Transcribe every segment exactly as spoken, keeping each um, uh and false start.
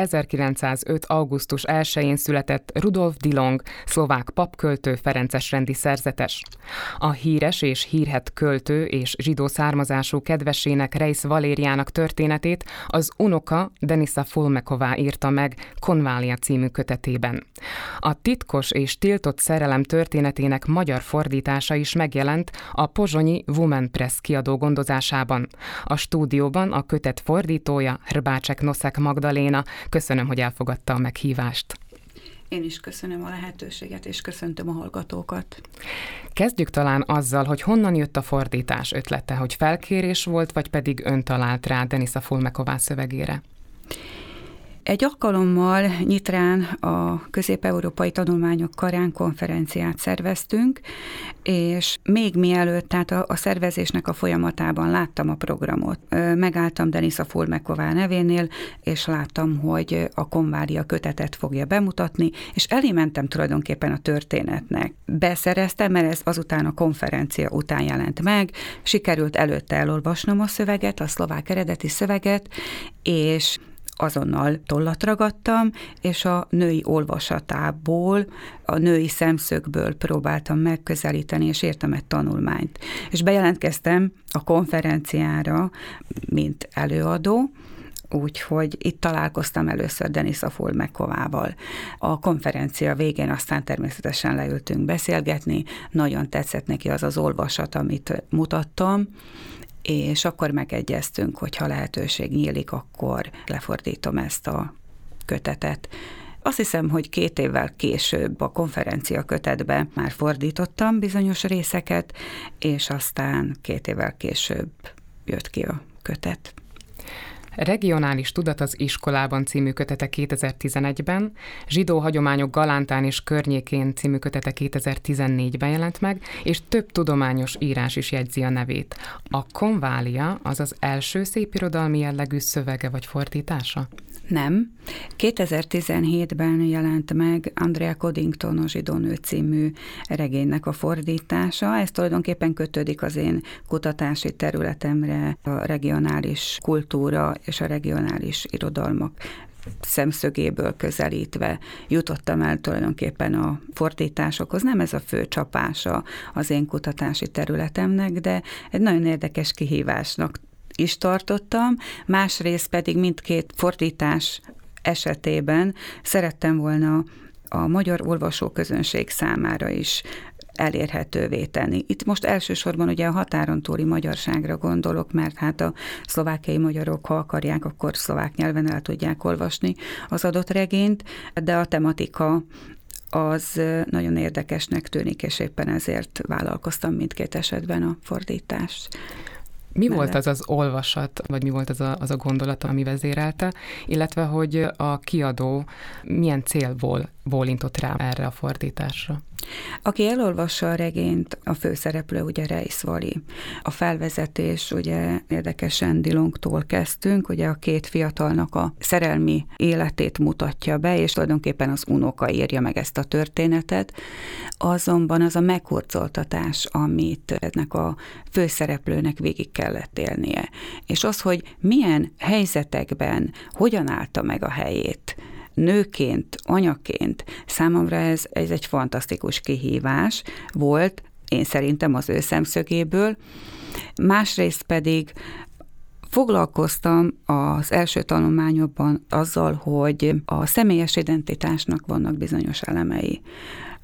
ezerkilencszázöt augusztus elsején született Rudolf Dilong, szlovák papköltő, ferencesrendi szerzetes. A híres és hírhett költő és zsidó származású kedvesének, Reisz Valériának történetét az unoka, Denisa Fulmeková írta meg Konvália című kötetében. A titkos és tiltott szerelem történetének magyar fordítása is megjelent a pozsonyi Woman Press kiadó gondozásában. A stúdióban a kötet fordítója, Hrbácsek Noszek Magdaléna. Köszönöm, hogy elfogadta a meghívást. Én is köszönöm a lehetőséget, és köszöntöm a hallgatókat. Kezdjük talán azzal, hogy honnan jött a fordítás ötlete, hogy felkérés volt, vagy pedig ön talált rá Denisa Fulmeková szövegére? Egy alkalommal Nyitrán a Közép-Európai Tanulmányok Karán konferenciát szerveztünk, és még mielőtt, tehát a, a szervezésnek a folyamatában láttam a programot. Megálltam Denisa Fulmeková nevénél, és láttam, hogy a Konvália kötetet fogja bemutatni, és elé mentem tulajdonképpen a történetnek. Beszereztem, mert ez azután a konferencia után jelent meg, sikerült előtte elolvasnom a szöveget, a szlovák eredeti szöveget, és azonnal tollat ragadtam, és a női olvasatából, a női szemszögből próbáltam megközelíteni, és írtam egy tanulmányt. És bejelentkeztem a konferenciára, mint előadó, úgyhogy itt találkoztam először Denisa Fulmekovával. A konferencia végén aztán természetesen leültünk beszélgetni, nagyon tetszett neki az az olvasat, amit mutattam, és akkor megegyeztünk, hogy ha lehetőség nyílik, akkor lefordítom ezt a kötetet. Azt hiszem, hogy két évvel később a konferencia kötetbe már fordítottam bizonyos részeket, és aztán két évvel később jött ki a kötet. Regionális tudat az iskolában című kötete kétezer-tizenegyben, Zsidó hagyományok Galántán és környékén című kötete kétezer-tizennégyben jelent meg, és több tudományos írás is jegyzi a nevét. A Konvália az az első szépirodalmi jellegű szövege vagy fordítása? Nem. kétezer-tizenhétben jelent meg Andrea Coddington A zsidónő című regénynek a fordítása. Ez tulajdonképpen kötődik az én kutatási területemre, a regionális kultúra és a regionális irodalmak szemszögéből közelítve jutottam el tulajdonképpen a fordításokhoz. Nem ez a fő csapása az én kutatási területemnek, de egy nagyon érdekes kihívásnak is tartottam, másrészt pedig mindkét fordítás esetében szerettem volna a magyar olvasóközönség számára is elérhetővé tenni. Itt most elsősorban ugye a határon túli magyarságra gondolok, mert hát a szlovákiai magyarok, ha akarják, akkor szlovák nyelven el tudják olvasni az adott regényt, de a tematika az nagyon érdekesnek tűnik, és éppen ezért vállalkoztam mindkét esetben a fordítást. Mi mellett. Volt az az olvasat, vagy mi volt az a, az a gondolata, ami vezérelte, illetve hogy a kiadó milyen célból bólintott rá erre a fordításra? Aki elolvassa a regényt, a főszereplő ugye Reisz Vali. A felvezetés ugye érdekesen Dilongtól kezdtünk, ugye a két fiatalnak a szerelmi életét mutatja be, és tulajdonképpen az unoka írja meg ezt a történetet. Azonban az a meghurcoltatás, amit ennek a főszereplőnek végig kellett élnie. És az, hogy milyen helyzetekben, hogyan állta meg a helyét, nőként, anyaként, számomra ez, ez egy fantasztikus kihívás volt, én szerintem az ő szemszögéből. Másrészt pedig foglalkoztam az első tanulmányokban azzal, hogy a személyes identitásnak vannak bizonyos elemei.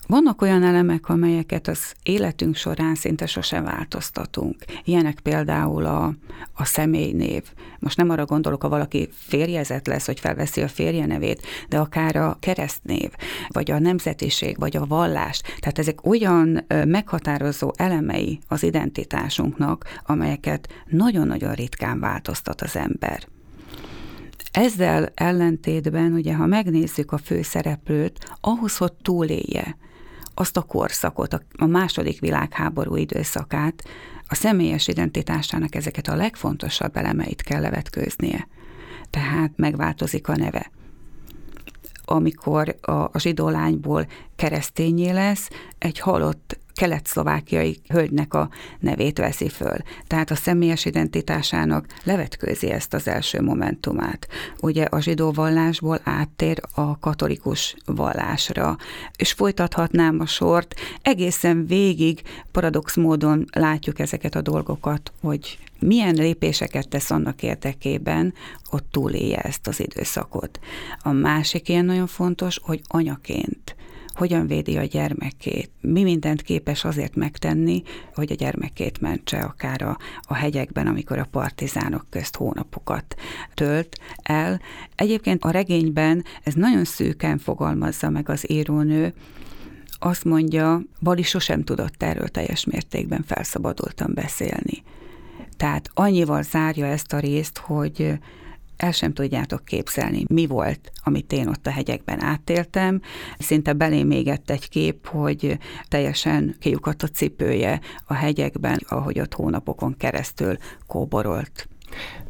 Vannak olyan elemek, amelyeket az életünk során szinte sosem változtatunk. Ilyenek például a, a személynév. Most nem arra gondolok, ha valaki férjezett lesz, hogy felveszi a férje nevét, de akár a keresztnév, vagy a nemzetiség, vagy a vallás. Tehát ezek olyan meghatározó elemei az identitásunknak, amelyeket nagyon-nagyon ritkán változtat az ember. Ezzel ellentétben, ugye, ha megnézzük a főszereplőt, ahhoz, hogy túlélje azt a korszakot, a második világháború időszakát, a személyes identitásának ezeket a legfontosabb elemeit kell levetkőznie. Tehát megváltozik a neve. Amikor a, a zsidó lányból keresztényé lesz, egy halott kelet-szlovákiai hölgynek a nevét veszi föl. Tehát a személyes identitásának levetkőzi ezt az első momentumát. Ugye a zsidó vallásból áttér a katolikus vallásra, és folytathatnám a sort. Egészen végig paradox módon látjuk ezeket a dolgokat, hogy milyen lépéseket tesz annak érdekében, hogy túlélje ezt az időszakot. A másik ilyen nagyon fontos, hogy anyaként hogyan védi a gyermekét, mi mindent képes azért megtenni, hogy a gyermekét mentse akár a, a hegyekben, amikor a partizánok közt hónapokat tölt el. Egyébként a regényben ez nagyon szűken fogalmazza meg az írónő, azt mondja, Bali sosem tudott erről teljes mértékben felszabadultan beszélni. Tehát annyival zárja ezt a részt, hogy el sem tudjátok képzelni, mi volt, amit én ott a hegyekben átéltem. Szinte belém égett egy kép, hogy teljesen kiukadt a cipője a hegyekben, ahogy ott hónapokon keresztül kóborolt.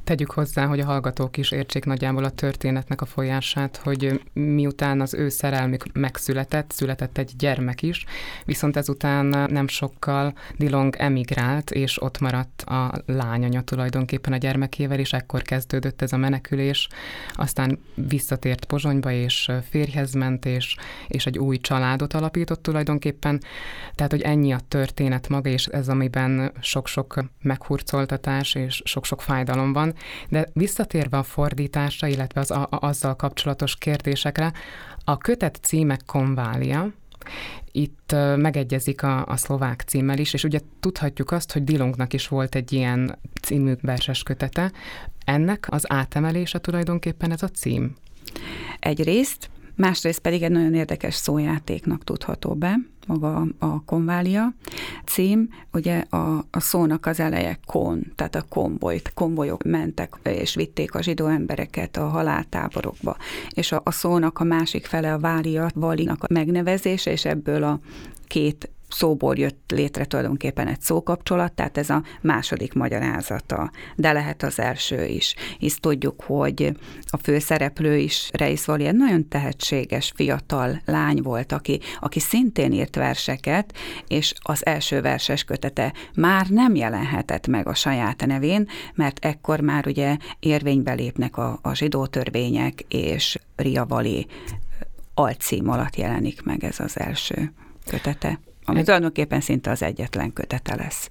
Tegyük hozzá, hogy a hallgatók is értsék nagyjából a történetnek a folyását, hogy miután az ő szerelmük megszületett, született egy gyermek is, viszont ezután nem sokkal Dilong emigrált, és ott maradt a lányanya tulajdonképpen a gyermekével, és ekkor kezdődött ez a menekülés, aztán visszatért Pozsonyba, és férjhez ment, és, és egy új családot alapított tulajdonképpen, tehát hogy ennyi a történet maga, és ez amiben sok-sok meghurcoltatás, és sok-sok fájdalom van. De visszatérve a fordításra, illetve az a, a, azzal kapcsolatos kérdésekre, a kötet címe Konvália, itt megegyezik a, a szlovák címmel is, és ugye tudhatjuk azt, hogy Dilongnak is volt egy ilyen című verses kötete. Ennek az átemelése tulajdonképpen ez a cím? Egyrészt, másrészt pedig egy nagyon érdekes szójátéknak tudható be maga a konvália cím, ugye a, a szónak az eleje kon, tehát a konvojt, konvojok mentek és vitték a zsidó embereket a haláltáborokba, és a, a szónak a másik fele a vália, valinak a megnevezése, és ebből a két szóból jött létre tulajdonképpen egy szókapcsolat, tehát ez a második magyarázata, de lehet az első is, hisz tudjuk, hogy a főszereplő is, Reis Vali, egy nagyon tehetséges fiatal lány volt, aki, aki szintén írt verseket, és az első verses kötete már nem jelenhetett meg a saját nevén, mert ekkor már ugye érvénybe lépnek a, a zsidó törvények, és Ria Vali alcím alatt jelenik meg ez az első kötete, ami tulajdonképpen szinte az egyetlen kötete lesz.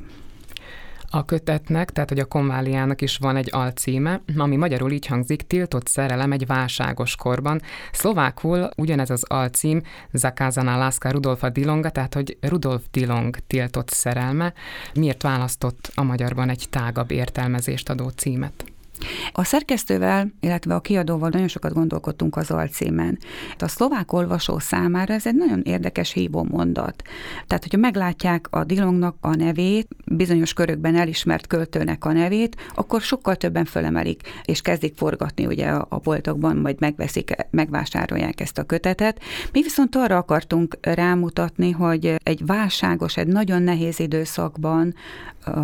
A kötetnek, tehát hogy a konváliának is van egy alcíme, ami magyarul így hangzik, Tiltott szerelem egy válságos korban. Szlovákul ugyanez az alcím, Zakázaná lászka Rudolfa Dilonga, tehát hogy Rudolf Dilong tiltott szerelme. Miért választott a magyarban egy tágabb értelmezést adó címet? A szerkesztővel, illetve a kiadóval nagyon sokat gondolkodtunk az alcímen. A szlovák olvasó számára ez egy nagyon érdekes hívó mondat. Tehát, hogyha meglátják a Dilongnak a nevét, bizonyos körökben elismert költőnek a nevét, akkor sokkal többen fölemelik, és kezdik forgatni ugye a boltokban, majd megveszik, megvásárolják ezt a kötetet. Mi viszont arra akartunk rámutatni, hogy egy válságos, egy nagyon nehéz időszakban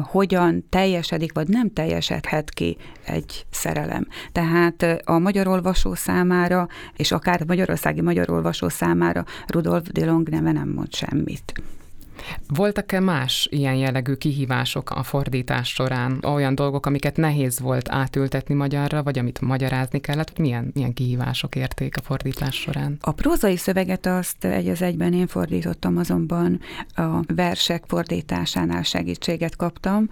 hogyan teljesedik, vagy nem teljesedhet ki egy szerelem. Tehát a magyar olvasó számára, és akár a magyarországi magyar olvasó számára Rudolf Dilong neve nem mond semmit. Voltak-e más ilyen jellegű kihívások a fordítás során? Olyan dolgok, amiket nehéz volt átültetni magyarra, vagy amit magyarázni kellett? Milyen, milyen kihívások érték a fordítás során? A prózai szöveget azt egy az egyben én fordítottam, azonban a versek fordításánál segítséget kaptam.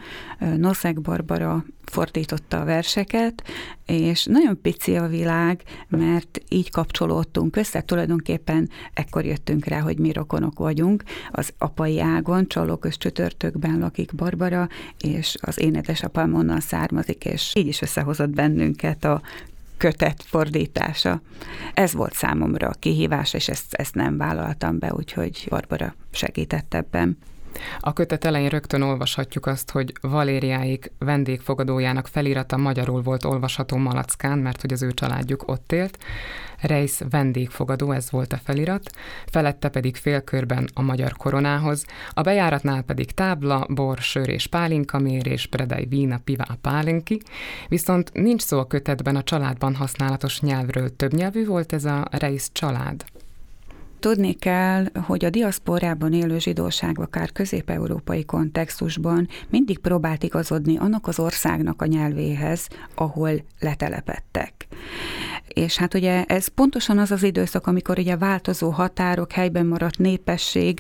Noszek Barbara fordította a verseket, és nagyon pici a világ, mert így kapcsolódtunk össze. Tulajdonképpen ekkor jöttünk rá, hogy mi rokonok vagyunk. Az apai ágon, Csallóköz csütörtökben lakik Barbara, és az én édesapám onnan származik, és így is összehozott bennünket a kötet fordítása. Ez volt számomra a kihívás, és ezt, ezt nem vállaltam be, úgyhogy Barbara segített ebben. A kötet elején rögtön olvashatjuk azt, hogy Valériáik vendégfogadójának felirata magyarul volt olvasható Malackán, mert hogy az ő családjuk ott élt. Reis vendégfogadó, ez volt a felirat, felette pedig félkörben a magyar koronához, a bejáratnál pedig tábla, bor, sör és pálinka, mérés, predaj, vína, pivá, pálinki, viszont nincs szó a kötetben a családban használatos nyelvről. Többnyelvű volt ez a Reis család? Tudni kell, hogy a diaszporában élő zsidóság, akár közép-európai kontextusban mindig próbált igazodni annak az országnak a nyelvéhez, ahol letelepedtek. És hát ugye ez pontosan az az időszak, amikor ugye változó határok, helyben maradt népesség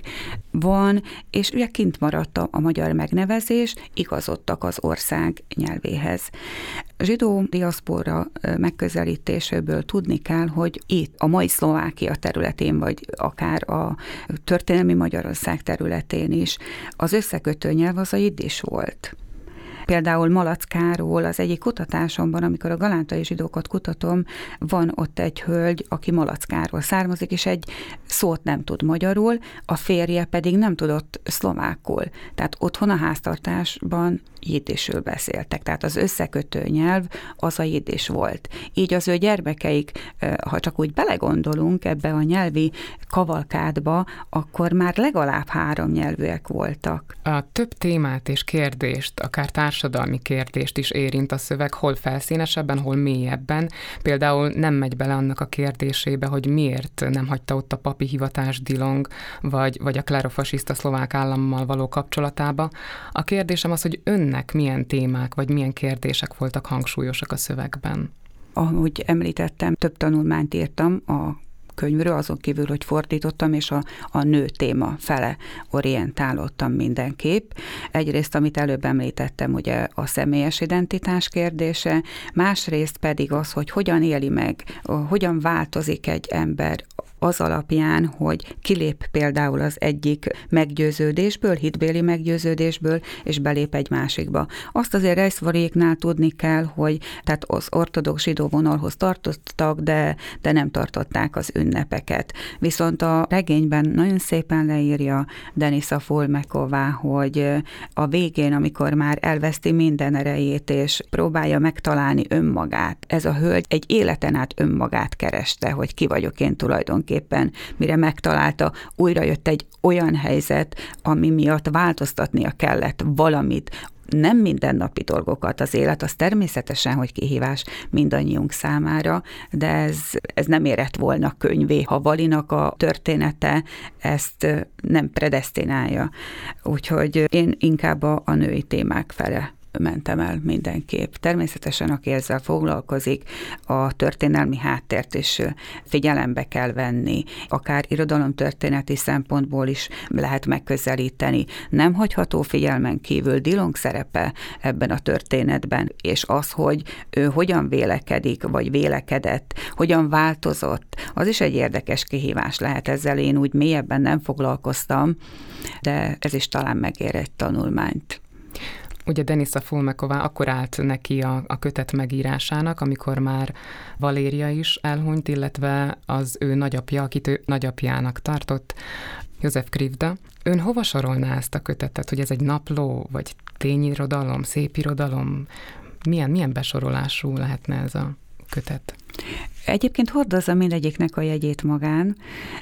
van, és ugye kint maradt a magyar megnevezés, igazodtak az ország nyelvéhez. Zsidó diaszpora megközelítéséből tudni kell, hogy itt a mai Szlovákia területén, vagy akár a történelmi Magyarország területén is az összekötő nyelv az a jiddis volt. Például Malackáról az egyik kutatásomban, amikor a galántai zsidókat kutatom, van ott egy hölgy, aki Malackáról származik, és egy szót nem tud magyarul, a férje pedig nem tudott szlovákul. Tehát otthon a háztartásban jiddisül beszéltek. Tehát az összekötő nyelv az a jiddis volt. Így az ő gyermekeik, ha csak úgy belegondolunk ebbe a nyelvi kavalkádba, akkor már legalább három nyelvűek voltak. A több témát és kérdést, akár társadalmi kérdést is érint a szöveg, hol felszínesebben, hol mélyebben. Például nem megy bele annak a kérdésébe, hogy miért nem hagyta ott a papi hivatás Dilong, vagy, vagy a klerofasiszta szlovák állammal való kapcsolatába. A kérdésem az, hogy önnek milyen témák, vagy milyen kérdések voltak hangsúlyosak a szövegben? Ahogy említettem, több tanulmányt írtam a könyvről, azon kívül, hogy fordítottam, és a, a nő téma fele orientálódtam mindenképp. Egyrészt, amit előbb említettem, ugye a személyes identitás kérdése, másrészt pedig az, hogy hogyan éli meg, hogyan változik egy ember az alapján, hogy kilép például az egyik meggyőződésből, hitbéli meggyőződésből, és belép egy másikba. Azt azért Reiszvaréknál tudni kell, hogy tehát az ortodox zsidó vonalhoz tartottak, de, de nem tartották az ünnepeket. Viszont a regényben nagyon szépen leírja Denisa Fulmeková, hogy a végén, amikor már elveszti minden erejét, és próbálja megtalálni önmagát, ez a hölgy egy életen át önmagát kereste, hogy ki vagyok én tulajdonképpen. Éppen, mire megtalálta, újra jött egy olyan helyzet, ami miatt változtatnia kellett valamit, nem mindennapi dolgokat. Az élet az természetesen, hogy kihívás mindannyiunk számára, de ez, ez nem érett volna könyvé, ha Valinak a története ezt nem predesztinálja. Úgyhogy én inkább a, a női témák fele mentem el mindenképp. Természetesen, aki ezzel foglalkozik, a történelmi háttért is figyelembe kell venni. Akár irodalomtörténeti szempontból is lehet megközelíteni. Nem hagyható figyelmen kívül Dilong szerepe ebben a történetben, és az, hogy ő hogyan vélekedik, vagy vélekedett, hogyan változott, az is egy érdekes kihívás lehet. Ezzel én úgy mélyebben nem foglalkoztam, de ez is talán megér egy tanulmányt. Ugye Denisa Fulmeková akkor állt neki a, a kötet megírásának, amikor már Valéria is elhunyt, illetve az ő nagyapja, akit ő nagyapjának tartott, József Krivda. Ön hova sorolná ezt a kötetet? Hogy ez egy napló, vagy tényirodalom, szépirodalom? Milyen, milyen besorolású lehetne ez a kötet? Egyébként hordozza mindegyiknek a jegyét magán,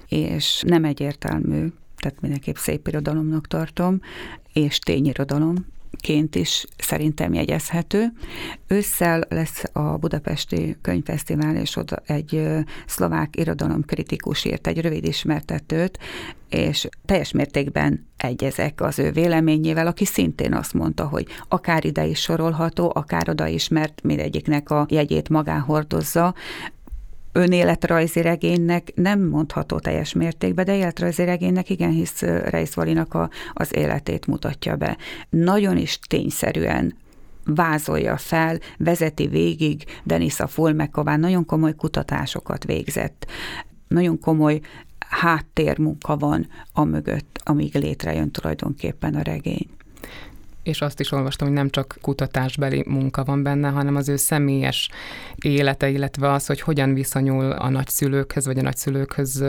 és nem egyértelmű, tehát mindenképp szépirodalomnak tartom, és tényirodalom ként is szerintem jegyezhető. Ősszel lesz a Budapesti Könyvfesztivál, és oda egy szlovák irodalomkritikus írt egy rövid ismertetőt, és teljes mértékben egyezek az ő véleményével, aki szintén azt mondta, hogy akár ide is sorolható, akár oda is, mert mindegyiknek a jegyét magán hordozza. Önéletrajzi regénynek nem mondható teljes mértékben, de életrajzi regénynek igen, hisz Reisz Valinak a, az életét mutatja be. Nagyon is tényszerűen vázolja fel, vezeti végig, Denisa Fulmeková nagyon komoly kutatásokat végzett. Nagyon komoly háttérmunka van a mögött, amíg létrejön tulajdonképpen a regény. És azt is olvastam, hogy nem csak kutatásbeli munka van benne, hanem az ő személyes élete, illetve az, hogy hogyan viszonyul a nagyszülőkhez, vagy a nagyszülőkhöz,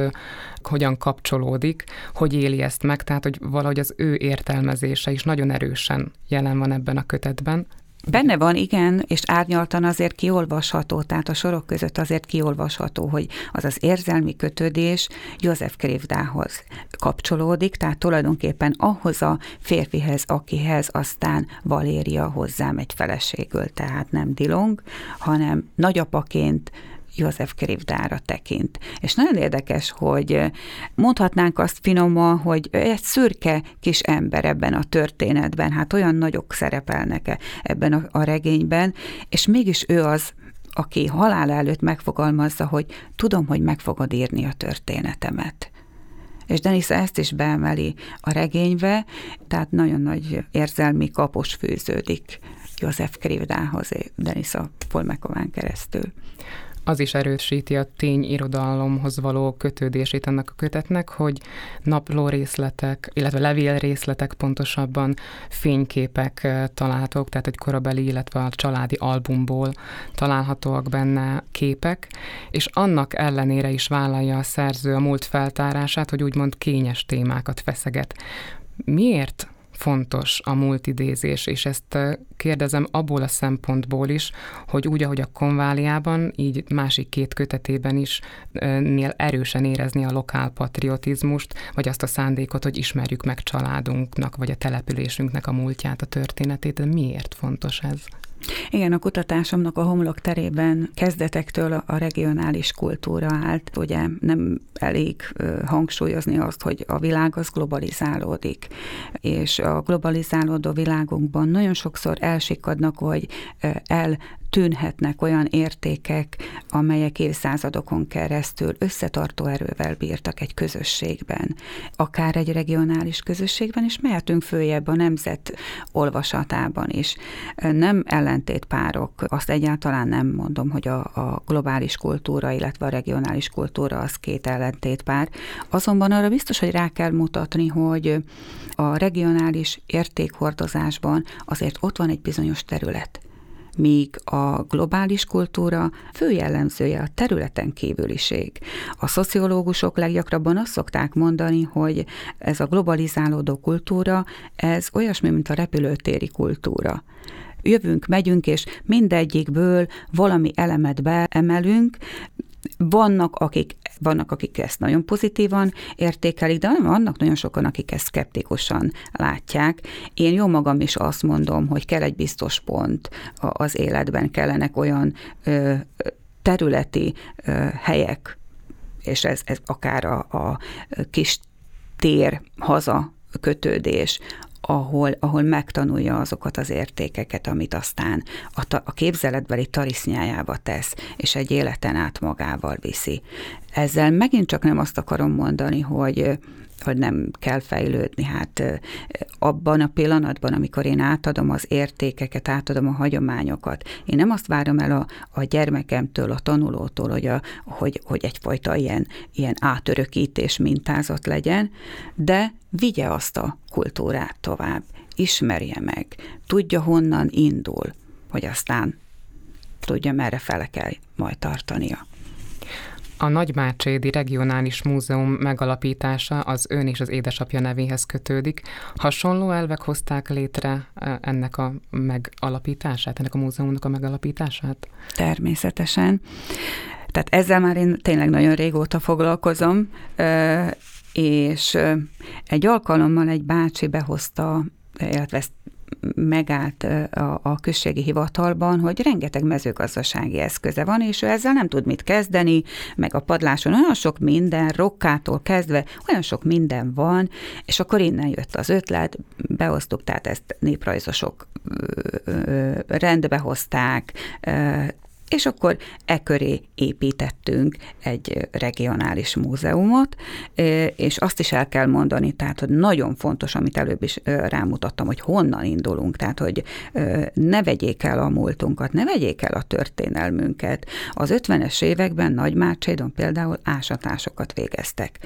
hogyan kapcsolódik, hogy éli ezt meg, tehát hogy valahogy az ő értelmezése is nagyon erősen jelen van ebben a kötetben. Benne van, igen, és árnyaltan azért kiolvasható, tehát a sorok között azért kiolvasható, hogy az az érzelmi kötődés József Krivdához kapcsolódik, tehát tulajdonképpen ahhoz a férfihez, akihez aztán Valéria hozzám egy feleségül, tehát nem Dilong, hanem nagyapaként József Krivdára tekint. És nagyon érdekes, hogy mondhatnánk azt finoman, hogy egy szürke kis ember ebben a történetben, hát olyan nagyok szerepelnek ebben a, a regényben, és mégis ő az, aki halál előtt megfogalmazza, hogy tudom, hogy meg fogod írni a történetemet. És Denis ezt is beemeli a regénybe, tehát nagyon nagy érzelmi kapos fűződik József Krivdához, Denis a Paul McCowan keresztül. Az is erősíti a tényirodalomhoz való kötődését ennek a kötetnek, hogy napló részletek, illetve levél részletek, pontosabban fényképek találhatók, tehát egy korabeli, illetve a családi albumból találhatóak benne képek, és annak ellenére is vállalja a szerző a múlt feltárását, hogy úgymond kényes témákat feszeget. Miért fontos a múltidézés, és ezt kérdezem abból a szempontból is, hogy úgy, ahogy a Konváliában, így másik két kötetében is nél erősen érezni a lokálpatriotizmust, vagy azt a szándékot, hogy ismerjük meg családunknak, vagy a településünknek a múltját, a történetét, de miért fontos ez? Igen, a kutatásomnak a homlok terében kezdetektől a regionális kultúra állt. Ugye nem elég hangsúlyozni azt, hogy a világ az globalizálódik, és a globalizálódó világunkban nagyon sokszor elsikadnak, vagy el tűnhetnek olyan értékek, amelyek évszázadokon keresztül összetartó erővel bírtak egy közösségben, akár egy regionális közösségben, és mehetünk följebb a nemzet olvasatában is. Nem ellentétpárok, azt egyáltalán nem mondom, hogy a, a globális kultúra, illetve a regionális kultúra az két ellentétpár. Azonban arra biztos, hogy rá kell mutatni, hogy a regionális értékhordozásban azért ott van egy bizonyos terület, míg a globális kultúra fő jellemzője a területen kívüliség. A szociológusok leggyakrabban azt szokták mondani, hogy ez a globalizálódó kultúra, ez olyasmi, mint a repülőtéri kultúra. Jövünk, megyünk, és mindegyikből valami elemet beemelünk. Vannak akik, vannak, akik ezt nagyon pozitívan értékelik, de vannak nagyon sokan, akik ezt szkeptikusan látják. Én jó magam is azt mondom, hogy kell egy biztos pont az életben, kellenek olyan ö, területi ö, helyek, és ez, ez akár a, a kis tér haza kötődés, Ahol, ahol megtanulja azokat az értékeket, amit aztán a, ta, a képzeletbeli tarisznyájába tesz, és egy életen át magával viszi. Ezzel megint csak nem azt akarom mondani, hogy, hogy nem kell fejlődni. Hát abban a pillanatban, amikor én átadom az értékeket, átadom a hagyományokat, én nem azt várom el a, a gyermekemtől, a tanulótól, hogy, a, hogy, hogy egyfajta ilyen, ilyen átörökítés mintázat legyen, de vigye azt a kultúrát tovább, ismerje meg, tudja, honnan indul, hogy aztán tudja, merre fele kell majd tartania. A Nagymácsédi Regionális Múzeum megalapítása az ön és az édesapja nevéhez kötődik. Hasonló elvek hozták létre ennek a megalapítását, ennek a múzeumnak a megalapítását? Természetesen. Tehát ezzel már én tényleg nagyon régóta foglalkozom, és egy alkalommal egy bácsi behozta, illetve ezt megállt a, a községi hivatalban, hogy rengeteg mezőgazdasági eszköze van, és ő ezzel nem tud mit kezdeni, meg a padláson olyan sok minden, rokkától kezdve olyan sok minden van, és akkor innen jött az ötlet, behoztuk, tehát ezt néprajzosok rendbe hozták, és akkor e köré építettünk egy regionális múzeumot, és azt is el kell mondani, tehát, hogy nagyon fontos, amit előbb is rámutattam, hogy honnan indulunk, tehát, hogy ne vegyék el a múltunkat, ne vegyék el a történelmünket. Az ötvenes években Nagymácsédon például ásatásokat végeztek,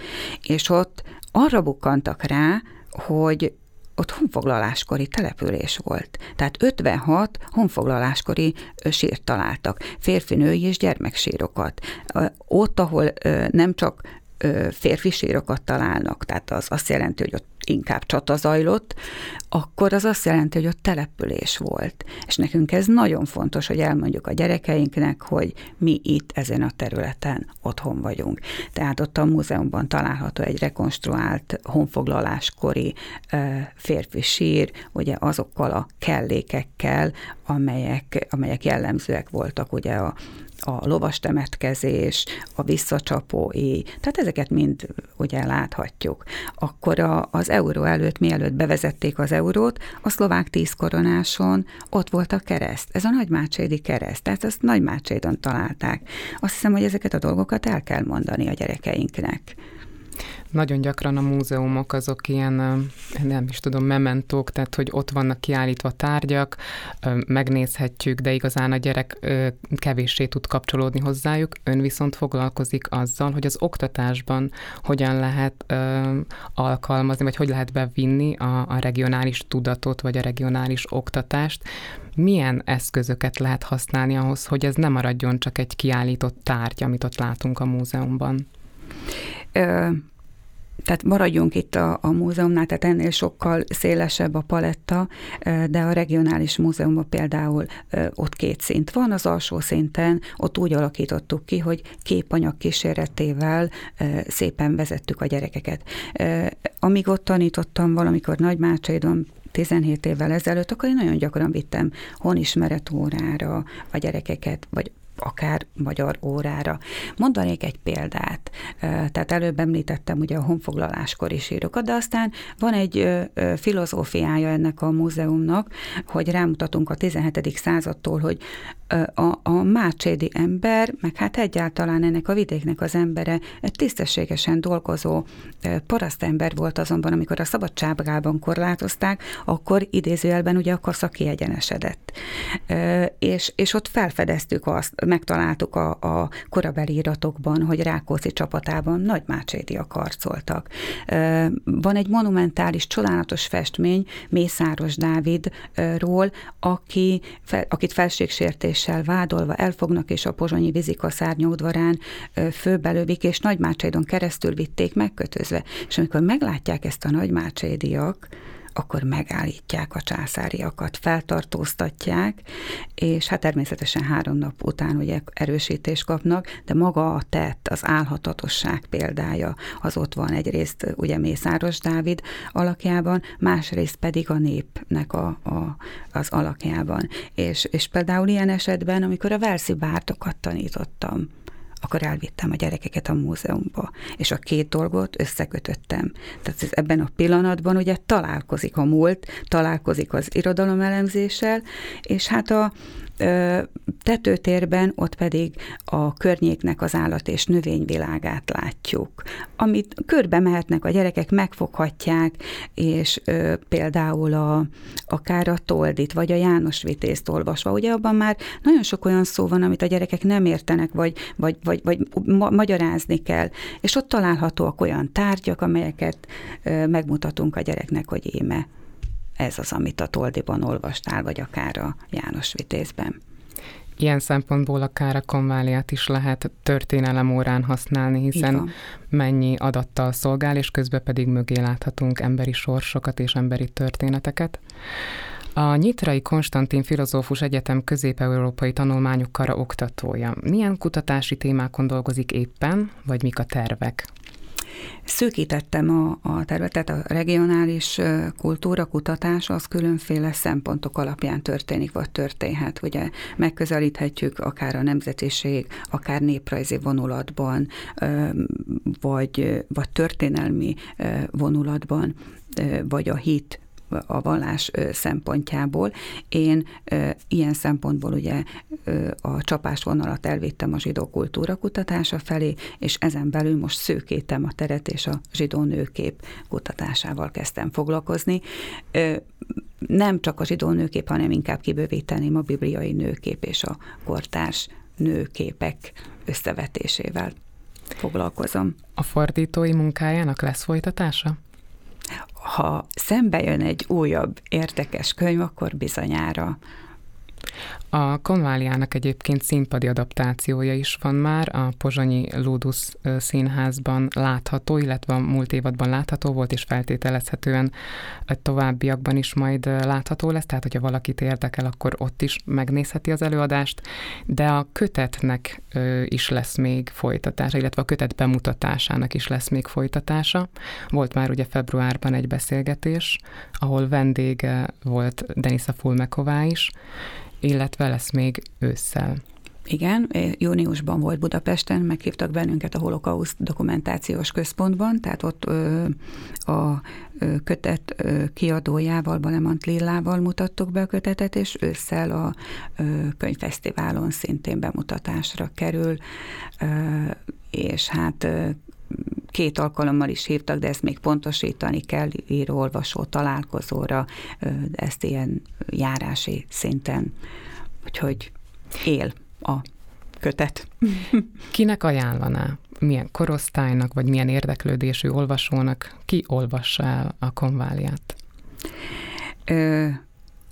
és ott arra bukkantak rá, hogy ott honfoglaláskori település volt. Tehát ötvenhat honfoglaláskori sírt találtak, férfi, női és gyermeksírokat. Ott, ahol nem csak férfi sírokat találnak, tehát az azt jelenti, hogy ott inkább csata zajlott, akkor az azt jelenti, hogy ott település volt. És nekünk ez nagyon fontos, hogy elmondjuk a gyerekeinknek, hogy mi itt ezen a területen otthon vagyunk. Tehát ott a múzeumban található egy rekonstruált honfoglaláskori férfi sír, ugye azokkal a kellékekkel, amelyek, amelyek jellemzőek voltak ugye a a lovastemetkezés, a visszacsapói, tehát ezeket mind ugye láthatjuk. Akkor a, az euró előtt, mielőtt bevezették az eurót, a szlovák tízkoronáson ott volt a kereszt. Ez a nagymácsédi kereszt, tehát ezt Nagymácsédon találták. Azt hiszem, hogy ezeket a dolgokat el kell mondani a gyerekeinknek. Nagyon gyakran a múzeumok azok ilyen, nem is tudom, mementók, tehát hogy ott vannak kiállítva tárgyak, megnézhetjük, de igazán a gyerek kevéssé tud kapcsolódni hozzájuk. Ön viszont foglalkozik azzal, hogy az oktatásban hogyan lehet alkalmazni, vagy hogy lehet bevinni a, a regionális tudatot, vagy a regionális oktatást. Milyen eszközöket lehet használni ahhoz, hogy ez ne maradjon csak egy kiállított tárgy, amit ott látunk a múzeumban? Tehát maradjunk itt a, a múzeumnál, tehát ennél sokkal szélesebb a paletta, de a regionális múzeumban például ott két szint van, az alsó szinten ott úgy alakítottuk ki, hogy képanyag kíséretével szépen vezettük a gyerekeket. Amíg ott tanítottam valamikor Nagymácsédon, tizenhét évvel ezelőtt, akkor én nagyon gyakran vittem honismeret órára a gyerekeket, vagy akár magyar órára. Mondanék egy példát. Tehát előbb említettem ugye a honfoglaláskori sírokat, de aztán van egy filozófiája ennek a múzeumnak, hogy rámutatunk a tizenhetedik századtól, hogy a, a mácsédi ember, meg hát egyáltalán ennek a vidéknek az embere egy tisztességesen dolgozó parasztember volt, azonban amikor a szabadságában korlátozták, akkor idézőjelben ugye a kasza kiegyenesedett. És, és ott felfedeztük azt, megtaláltuk a, a korabeli iratokban, hogy Rákóczi csapatában nagymácsédiak harcoltak. Van egy monumentális, csodálatos festmény Mészáros Dávidról, aki, akit felségsértéssel vádolva elfognak, és a pozsonyi vízikaszár nyugdvarán főbelövik, és Nagymácsédon keresztül vitték megkötözve. És amikor meglátják ezt a nagymácsédiak, akkor megállítják a császáriakat, feltartóztatják, és hát természetesen három nap után ugye erősítést kapnak, de maga a tett, az álhatatosság példája, az ott van egyrészt ugye Mészáros Dávid alakjában, másrészt pedig a népnek a, a, az alakjában. És, és például ilyen esetben, amikor a velszi bárdokat tanítottam, akkor elvittem a gyerekeket a múzeumba, és a két dolgot összekötöttem. Tehát ebben a pillanatban ugye találkozik a múlt, találkozik az irodalomelemzéssel, és hát a tetőtérben ott pedig a környéknek az állat- és növényvilágát látjuk, amit körbe mehetnek a gyerekek, megfoghatják, és ö, például a, akár a Toldit, vagy a János Vitézt olvasva, ugye abban már nagyon sok olyan szó van, amit a gyerekek nem értenek, vagy, vagy, vagy, vagy ma- magyarázni kell, és ott találhatóak olyan tárgyak, amelyeket ö, megmutatunk a gyereknek, hogy íme. Ez az, amit a Toldiban olvastál, vagy akár a János Vitézben. Ilyen szempontból akár a konváliát is lehet történelem órán használni, hiszen mennyi adattal szolgál, és közben pedig mögé láthatunk emberi sorsokat és emberi történeteket. A Nyitrai Konstantin Filozófus Egyetem közép-európai tanulmányok kara oktatója. Milyen kutatási témákon dolgozik éppen, vagy mik a tervek? Szűkítettem a, a területet, a regionális kultúra kutatás az különféle szempontok alapján történik, vagy történhet. Ugye megközelíthetjük akár a nemzetiség, akár néprajzi vonulatban, vagy, vagy történelmi vonulatban, vagy a hit, a vallás szempontjából. Én e, ilyen szempontból ugye e, a csapásvonalat elvittem a zsidó kultúra kutatása felé, és ezen belül most szűkítem a teret, és a zsidó nőkép kutatásával kezdtem foglalkozni. E, nem csak a zsidó nőkép, hanem inkább kibővíteném a bibliai nőkép és a kortárs nőképek összevetésével foglalkozom. A fordítói munkájának lesz folytatása? Ha szembe jön egy újabb, érdekes könyv, akkor bizonyára. A konváliának egyébként színpadi adaptációja is van már, a pozsonyi Ludus színházban látható, illetve a múlt évadban látható volt, és feltételezhetően továbbiakban is majd látható lesz, tehát hogyha valakit érdekel, akkor ott is megnézheti az előadást, de a kötetnek is lesz még folytatása, illetve a kötet bemutatásának is lesz még folytatása. Volt már ugye februárban egy beszélgetés, ahol vendége volt Denisa Fulmeková is, illetve lesz még ősszel. Igen, júniusban volt Budapesten, meghívtak bennünket a holokauszt dokumentációs központban, tehát ott ö, a kötet ö, kiadójával, Banemant Lillával mutattuk be a kötetet, és ősszel a ö, könyvfesztiválon szintén bemutatásra kerül, ö, és hát ö, két alkalommal is hívtak, de ezt még pontosítani kell, író-olvasó találkozóra, ö, ezt ilyen járási szinten, úgyhogy él a kötet. Kinek ajánlaná? Milyen korosztálynak, vagy milyen érdeklődésű olvasónak? Ki olvassa el a konváliát? Ö,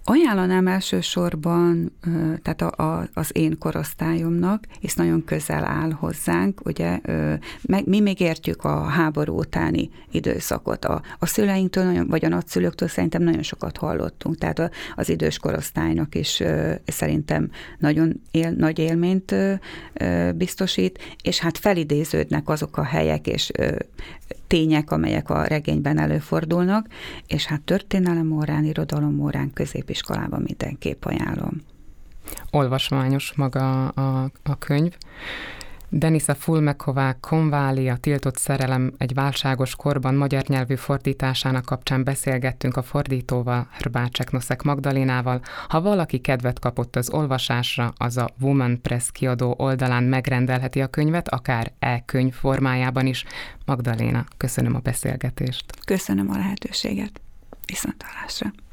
ajánlanám elsősorban ö, tehát a, a, az én korosztályomnak, és nagyon közel áll hozzánk, ugye, ö, meg, mi még értjük a háború utáni időszakot. A, a szüleinktől, nagyon, vagy a nagyszülőktől szerintem nagyon sokat hallottunk, tehát a, az idős korosztálynak is ö, szerintem nagyon él, nagy élményt ö, ö, biztosít, és hát felidéződnek azok a helyek és ö, tények, amelyek a regényben előfordulnak, és hát történelem órán, irodalom órán, középiskolában mindenképp ajánlom. Olvasmányos maga a, a könyv. Denisa Fulmeková Konvália, tiltott szerelem egy válságos korban magyar nyelvű fordításának kapcsán beszélgettünk a fordítóval, Hrbácsek Noszek Magdalénával. Ha valaki kedvet kapott az olvasásra, az a Woman Press kiadó oldalán megrendelheti a könyvet, akár e-könyv formájában is. Magdaléna, köszönöm a beszélgetést. Köszönöm a lehetőséget. Viszontlátásra.